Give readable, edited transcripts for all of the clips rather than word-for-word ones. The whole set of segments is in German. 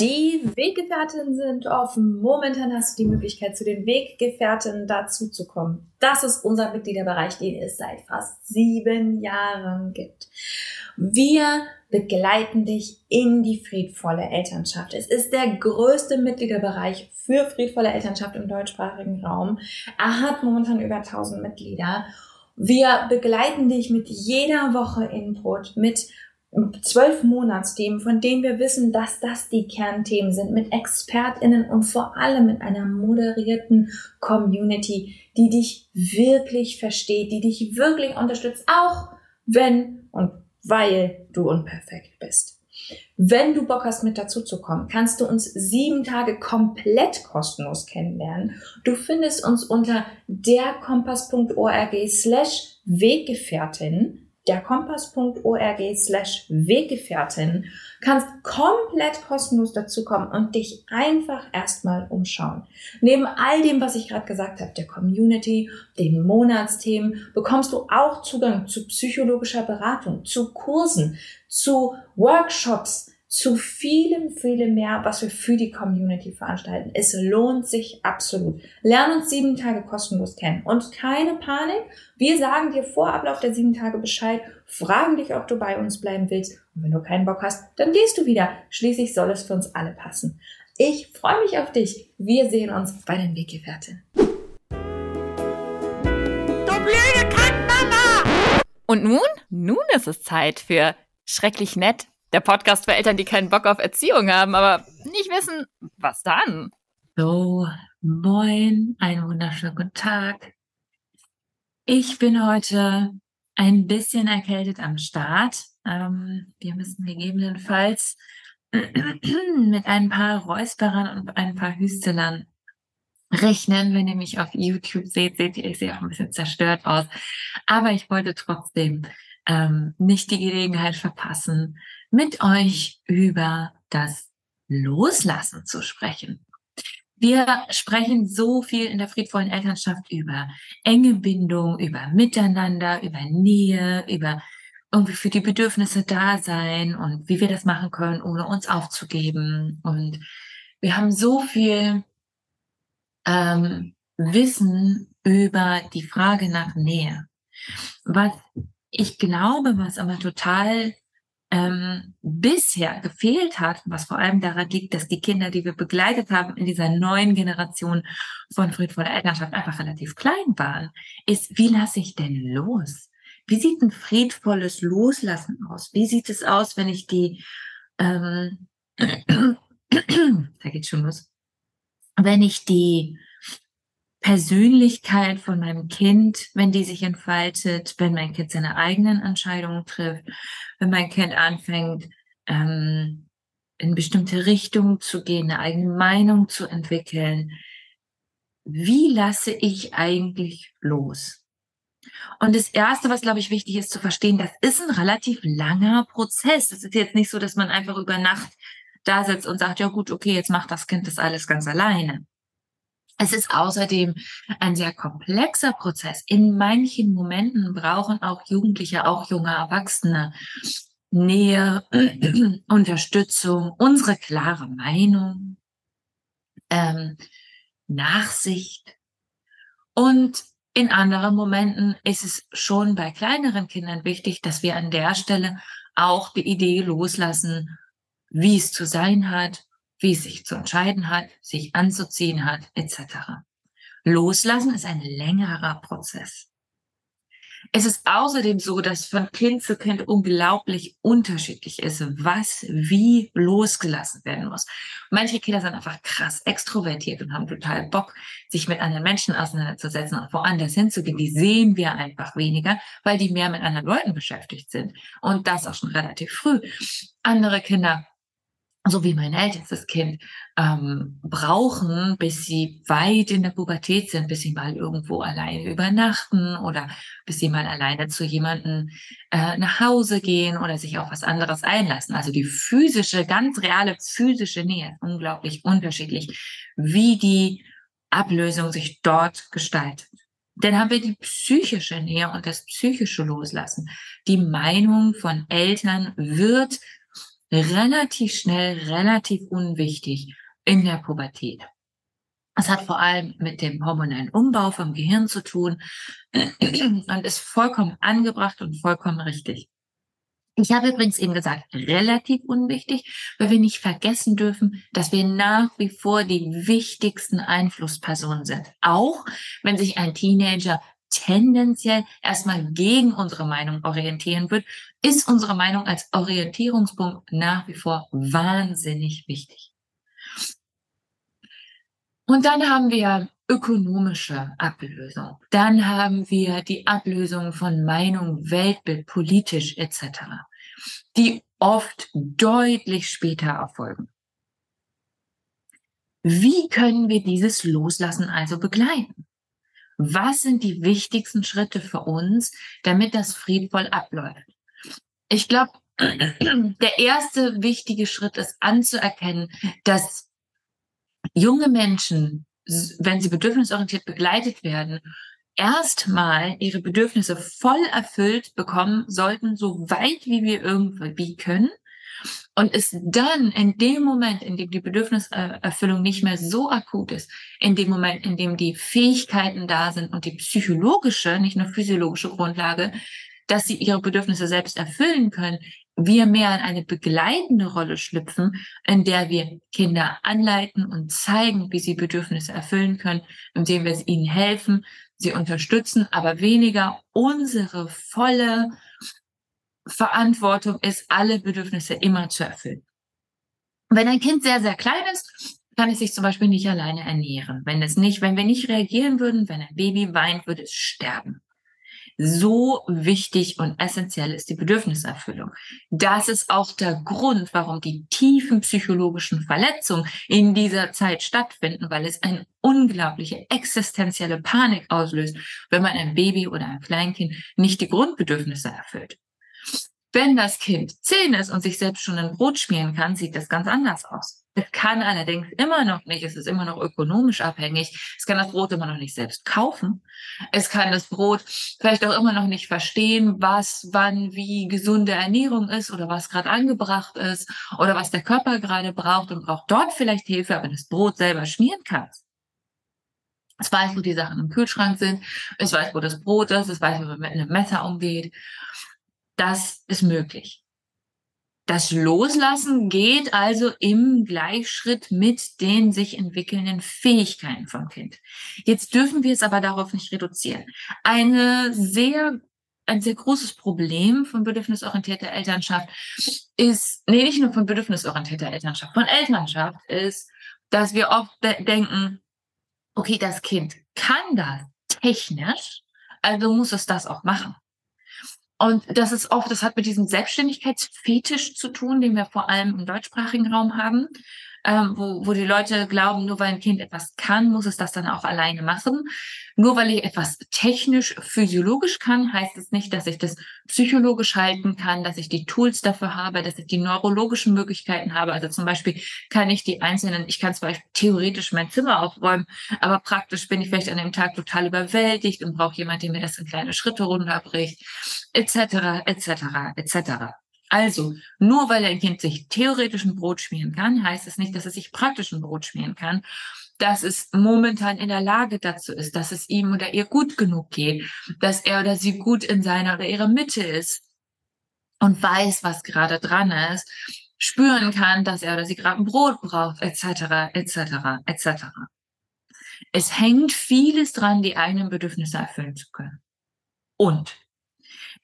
Die Weggefährtinnen sind offen. Momentan hast du die Möglichkeit, zu den Weggefährtinnen dazuzukommen. Das ist unser Mitgliederbereich, den es seit fast 7 Jahren gibt. Wir begleiten dich in die friedvolle Elternschaft. Es ist der größte Mitgliederbereich für friedvolle Elternschaft im deutschsprachigen Raum. Er hat momentan über 1000 Mitglieder. Wir begleiten dich mit jeder Woche Input, mit 12 Monatsthemen, von denen wir wissen, dass das die Kernthemen sind, mit ExpertInnen und vor allem mit einer moderierten Community, die dich wirklich versteht, die dich wirklich unterstützt, auch wenn und weil du unperfekt bist. Wenn du Bock hast, mit dazuzukommen, kannst du uns 7 Tage komplett kostenlos kennenlernen. Du findest uns unter derkompass.org/Weggefährtin. derkompass.org/Weggefährtin, kannst komplett kostenlos dazukommen und dich einfach erstmal umschauen. Neben all dem, was ich gerade gesagt habe, der Community, den Monatsthemen, bekommst du auch Zugang zu psychologischer Beratung, zu Kursen, zu Workshops, zu vielem, vielem mehr, was wir für die Community veranstalten. Es lohnt sich absolut. Lern uns 7 Tage kostenlos kennen. Und keine Panik, wir sagen dir vor Ablauf der 7 Tage Bescheid, fragen dich, ob du bei uns bleiben willst. Und wenn du keinen Bock hast, dann gehst du wieder. Schließlich soll es für uns alle passen. Ich freue mich auf dich. Wir sehen uns bei den Weggefährtinnen. Du blöde Kackmama! Und nun ist es Zeit für Schrecklich Nett. Der Podcast für Eltern, die keinen Bock auf Erziehung haben, aber nicht wissen, was dann. So, moin, einen wunderschönen guten Tag. Ich bin heute ein bisschen erkältet am Start. Wir müssen gegebenenfalls mit ein paar Räusperern und ein paar Hüstelern rechnen. Wenn ihr mich auf YouTube seht ihr, ich sehe auch ein bisschen zerstört aus. Aber ich wollte trotzdem nicht die Gelegenheit verpassen, mit euch über das Loslassen zu sprechen. Wir sprechen so viel in der friedvollen Elternschaft über enge Bindung, über Miteinander, über Nähe, über irgendwie für die Bedürfnisse da sein und wie wir das machen können, ohne uns aufzugeben. Und wir haben so viel Wissen über die Frage nach Nähe. Was ich glaube, was aber total bisher gefehlt hat, was vor allem daran liegt, dass die Kinder, die wir begleitet haben in dieser neuen Generation von friedvoller Elternschaft einfach relativ klein waren, ist, wie lasse ich denn los? Wie sieht ein friedvolles Loslassen aus? Wie sieht es aus, wenn ich die, da geht's schon los, wenn ich die Persönlichkeit von meinem Kind, wenn die sich entfaltet, wenn mein Kind seine eigenen Entscheidungen trifft, wenn mein Kind anfängt, in bestimmte Richtungen zu gehen, eine eigene Meinung zu entwickeln. Wie lasse ich eigentlich los? Und das Erste, was, glaube ich, wichtig ist zu verstehen, das ist ein relativ langer Prozess. Es ist jetzt nicht so, dass man einfach über Nacht da sitzt und sagt, ja gut, okay, jetzt macht das Kind das alles ganz alleine. Es ist außerdem ein sehr komplexer Prozess. In manchen Momenten brauchen auch Jugendliche, auch junge Erwachsene Nähe, Unterstützung, unsere klare Meinung, Nachsicht. Und in anderen Momenten ist es schon bei kleineren Kindern wichtig, dass wir an der Stelle auch die Idee loslassen, wie es zu sein hat, wie es sich zu entscheiden hat, sich anzuziehen hat, etc. Loslassen ist ein längerer Prozess. Es ist außerdem so, dass von Kind zu Kind unglaublich unterschiedlich ist, was wie losgelassen werden muss. Manche Kinder sind einfach krass extrovertiert und haben total Bock, sich mit anderen Menschen auseinanderzusetzen und woanders hinzugehen. Die sehen wir einfach weniger, weil die mehr mit anderen Leuten beschäftigt sind. Und das auch schon relativ früh. Andere Kinder, so wie mein ältestes Kind, brauchen, bis sie weit in der Pubertät sind, bis sie mal irgendwo alleine übernachten oder bis sie mal alleine zu jemandem nach Hause gehen oder sich auf was anderes einlassen. Also die physische, ganz reale physische Nähe ist unglaublich unterschiedlich, wie die Ablösung sich dort gestaltet. Dann haben wir die psychische Nähe und das psychische Loslassen. Die Meinung von Eltern wird relativ schnell, relativ unwichtig in der Pubertät. Es hat vor allem mit dem hormonellen Umbau vom Gehirn zu tun und ist vollkommen angebracht und vollkommen richtig. Ich habe übrigens eben gesagt, relativ unwichtig, weil wir nicht vergessen dürfen, dass wir nach wie vor die wichtigsten Einflusspersonen sind. Auch wenn sich ein Teenager tendenziell erstmal gegen unsere Meinung orientieren wird, ist unsere Meinung als Orientierungspunkt nach wie vor wahnsinnig wichtig. Und dann haben wir ökonomische Ablösung. Dann haben wir die Ablösung von Meinung, Weltbild, politisch etc., die oft deutlich später erfolgen. Wie können wir dieses Loslassen also begleiten? Was sind die wichtigsten Schritte für uns, damit das friedvoll abläuft? Ich glaube, der erste wichtige Schritt ist anzuerkennen, dass junge Menschen, wenn sie bedürfnisorientiert begleitet werden, erstmal ihre Bedürfnisse voll erfüllt bekommen sollten, so weit wie wir irgendwie können. Und es dann in dem Moment, in dem die Bedürfniserfüllung nicht mehr so akut ist, in dem Moment, in dem die Fähigkeiten da sind und die psychologische, nicht nur physiologische Grundlage, dass sie ihre Bedürfnisse selbst erfüllen können, wir mehr in eine begleitende Rolle schlüpfen, in der wir Kinder anleiten und zeigen, wie sie Bedürfnisse erfüllen können, indem wir ihnen helfen, sie unterstützen, aber weniger unsere volle Verantwortung ist, alle Bedürfnisse immer zu erfüllen. Wenn ein Kind sehr, sehr klein ist, kann es sich zum Beispiel nicht alleine ernähren. Wenn wir nicht reagieren würden, wenn ein Baby weint, würde es sterben. So wichtig und essentiell ist die Bedürfniserfüllung. Das ist auch der Grund, warum die tiefen psychologischen Verletzungen in dieser Zeit stattfinden, weil es eine unglaubliche existenzielle Panik auslöst, wenn man ein Baby oder ein Kleinkind nicht die Grundbedürfnisse erfüllt. Wenn das Kind 10 ist und sich selbst schon ein Brot schmieren kann, sieht das ganz anders aus. Es kann allerdings immer noch nicht, es ist immer noch ökonomisch abhängig, es kann das Brot immer noch nicht selbst kaufen, es kann das Brot vielleicht auch immer noch nicht verstehen, was, wann, wie gesunde Ernährung ist oder was gerade angebracht ist oder was der Körper gerade braucht und braucht dort vielleicht Hilfe, aber das Brot selber schmieren kann. Es weiß, wo die Sachen im Kühlschrank sind, es weiß, wo das Brot ist, es weiß, wie man mit einem Messer umgeht. Das ist möglich. Das Loslassen geht also im Gleichschritt mit den sich entwickelnden Fähigkeiten vom Kind. Jetzt dürfen wir es aber darauf nicht reduzieren. Ein sehr großes Problem von bedürfnisorientierter Elternschaft ist, nicht nur von bedürfnisorientierter Elternschaft, von Elternschaft ist, dass wir oft denken, okay, das Kind kann das technisch, also muss es das auch machen. Und das ist oft, das hat mit diesem Selbstständigkeitsfetisch zu tun, den wir vor allem im deutschsprachigen Raum haben, wo die Leute glauben, nur weil ein Kind etwas kann, muss es das dann auch alleine machen. Nur weil ich etwas technisch, physiologisch kann, heißt es nicht, dass ich das psychologisch halten kann, dass ich die Tools dafür habe, dass ich die neurologischen Möglichkeiten habe. Also zum Beispiel ich kann zwar theoretisch mein Zimmer aufräumen, aber praktisch bin ich vielleicht an dem Tag total überwältigt und brauche jemanden, der mir das in kleine Schritte runterbricht, etc., etc., etc. Also, nur weil ein Kind sich theoretisch ein Brot schmieren kann, heißt es nicht, dass es sich praktisch ein Brot schmieren kann, dass es momentan in der Lage dazu ist, dass es ihm oder ihr gut genug geht, dass er oder sie gut in seiner oder ihrer Mitte ist und weiß, was gerade dran ist, spüren kann, dass er oder sie gerade ein Brot braucht, etc., etc., etc. Es hängt vieles dran, die eigenen Bedürfnisse erfüllen zu können. Und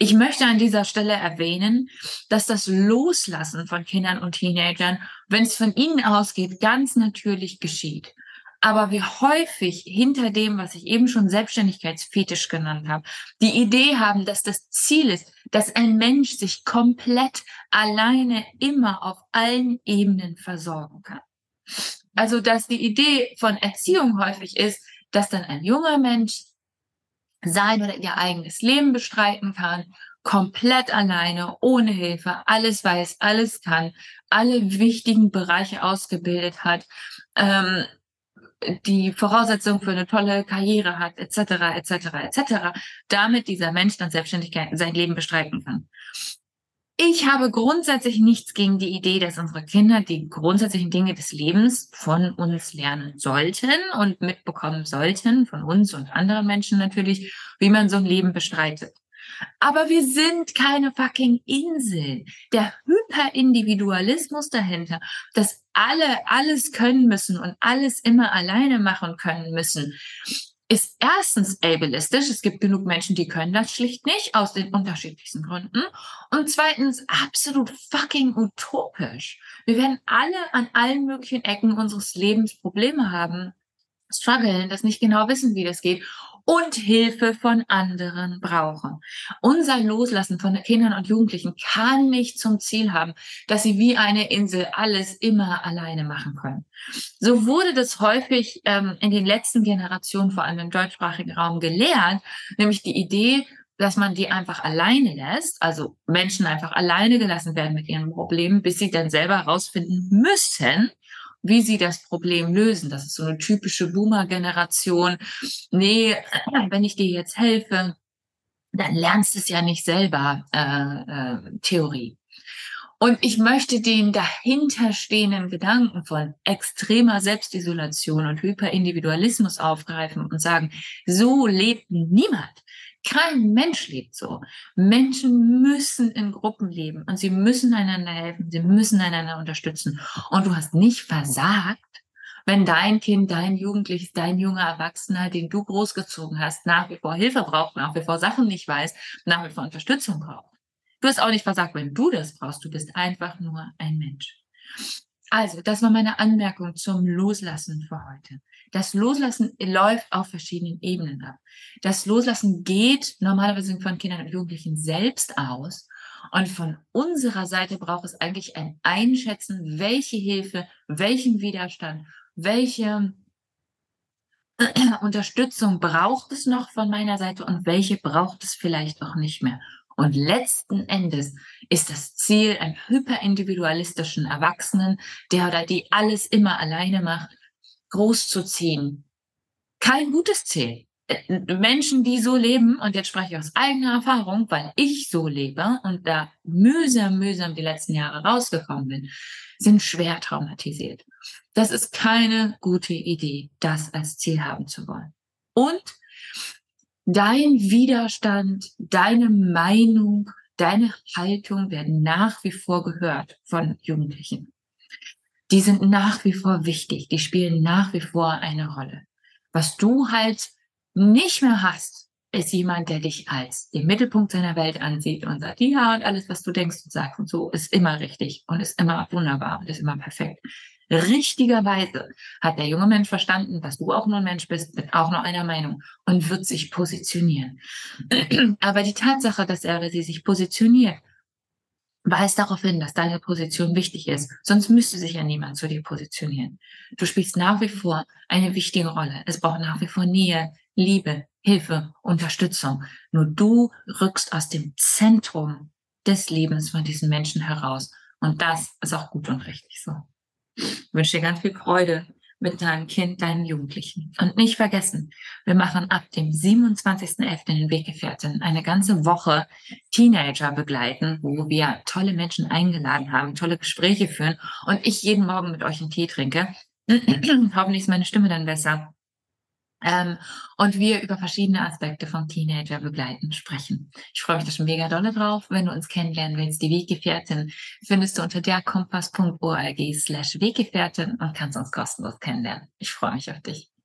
ich möchte an dieser Stelle erwähnen, dass das Loslassen von Kindern und Teenagern, wenn es von ihnen ausgeht, ganz natürlich geschieht. Aber wir häufig hinter dem, was ich eben schon Selbstständigkeitsfetisch genannt habe, die Idee haben, dass das Ziel ist, dass ein Mensch sich komplett alleine immer auf allen Ebenen versorgen kann. Also, dass die Idee von Erziehung häufig ist, dass dann ein junger Mensch sein oder ihr eigenes Leben bestreiten kann, komplett alleine, ohne Hilfe, alles weiß, alles kann, alle wichtigen Bereiche ausgebildet hat, die Voraussetzung für eine tolle Karriere hat, etc., etc., etc., damit dieser Mensch dann Selbstständigkeit sein Leben bestreiten kann. Ich habe grundsätzlich nichts gegen die Idee, dass unsere Kinder die grundsätzlichen Dinge des Lebens von uns lernen sollten und mitbekommen sollten, von uns und anderen Menschen natürlich, wie man so ein Leben bestreitet. Aber wir sind keine fucking Inseln. Der Hyperindividualismus dahinter, dass alle alles können müssen und alles immer alleine machen können müssen, ist erstens ableistisch. Es gibt genug Menschen, die können das schlicht nicht, aus den unterschiedlichsten Gründen. Und zweitens absolut fucking utopisch. Wir werden alle an allen möglichen Ecken unseres Lebens Probleme haben, strugglen, das nicht genau wissen, wie das geht und Hilfe von anderen brauchen. Unser Loslassen von Kindern und Jugendlichen kann nicht zum Ziel haben, dass sie wie eine Insel alles immer alleine machen können. So wurde das häufig in den letzten Generationen, vor allem im deutschsprachigen Raum, gelehrt, nämlich die Idee, dass man die einfach alleine lässt, also Menschen einfach alleine gelassen werden mit ihren Problemen, bis sie dann selber herausfinden müssen, wie sie das Problem lösen. Das ist so eine typische Boomer-Generation. Nee, wenn ich dir jetzt helfe, dann lernst du es ja nicht selber, Theorie. Und ich möchte den dahinterstehenden Gedanken von extremer Selbstisolation und Hyperindividualismus aufgreifen und sagen, so lebt niemand. Kein Mensch lebt so. Menschen müssen in Gruppen leben und sie müssen einander helfen, sie müssen einander unterstützen. Und du hast nicht versagt, wenn dein Kind, dein Jugendliches, dein junger Erwachsener, den du großgezogen hast, nach wie vor Hilfe braucht, nach wie vor Sachen nicht weiß, nach wie vor Unterstützung braucht. Du hast auch nicht versagt, wenn du das brauchst. Du bist einfach nur ein Mensch. Also, das war meine Anmerkung zum Loslassen für heute. Das Loslassen läuft auf verschiedenen Ebenen ab. Das Loslassen geht normalerweise von Kindern und Jugendlichen selbst aus. Und von unserer Seite braucht es eigentlich ein Einschätzen, welche Hilfe, welchen Widerstand, welche Unterstützung braucht es noch von meiner Seite und welche braucht es vielleicht auch nicht mehr. Und letzten Endes ist das Ziel einen hyperindividualistischen Erwachsenen, der oder die alles immer alleine macht, großzuziehen. Kein gutes Ziel. Menschen, die so leben, und jetzt spreche ich aus eigener Erfahrung, weil ich so lebe und da mühsam die letzten Jahre rausgekommen bin, sind schwer traumatisiert. Das ist keine gute Idee, das als Ziel haben zu wollen. Und dein Widerstand, deine Meinung, deine Haltung werden nach wie vor gehört von Jugendlichen. Die sind nach wie vor wichtig, die spielen nach wie vor eine Rolle. Was du halt nicht mehr hast, ist jemand, der dich als den Mittelpunkt seiner Welt ansieht und sagt, ja, und alles, was du denkst und sagst und so, ist immer richtig und ist immer wunderbar und ist immer perfekt. Richtigerweise hat der junge Mensch verstanden, dass du auch nur ein Mensch bist, mit auch nur einer Meinung und wird sich positionieren. Aber die Tatsache, dass er oder sie sich positioniert, weist darauf hin, dass deine Position wichtig ist. Sonst müsste sich ja niemand zu dir positionieren. Du spielst nach wie vor eine wichtige Rolle. Es braucht nach wie vor Nähe, Liebe, Hilfe, Unterstützung. Nur du rückst aus dem Zentrum des Lebens von diesen Menschen heraus. Und das ist auch gut und richtig so. Ich wünsche dir ganz viel Freude mit deinem Kind, deinen Jugendlichen. Und nicht vergessen, wir machen ab dem 27.11. den Weggefährtin eine ganze Woche Teenager begleiten, wo wir tolle Menschen eingeladen haben, tolle Gespräche führen und ich jeden Morgen mit euch einen Tee trinke. Hoffentlich ist meine Stimme dann besser. Und wir über verschiedene Aspekte vom Teenager begleiten sprechen. Ich freue mich da schon mega dolle drauf. Wenn du uns kennenlernen willst, die Weggefährtin findest du unter derkompass.org/Weggefährtin und kannst uns kostenlos kennenlernen. Ich freue mich auf dich.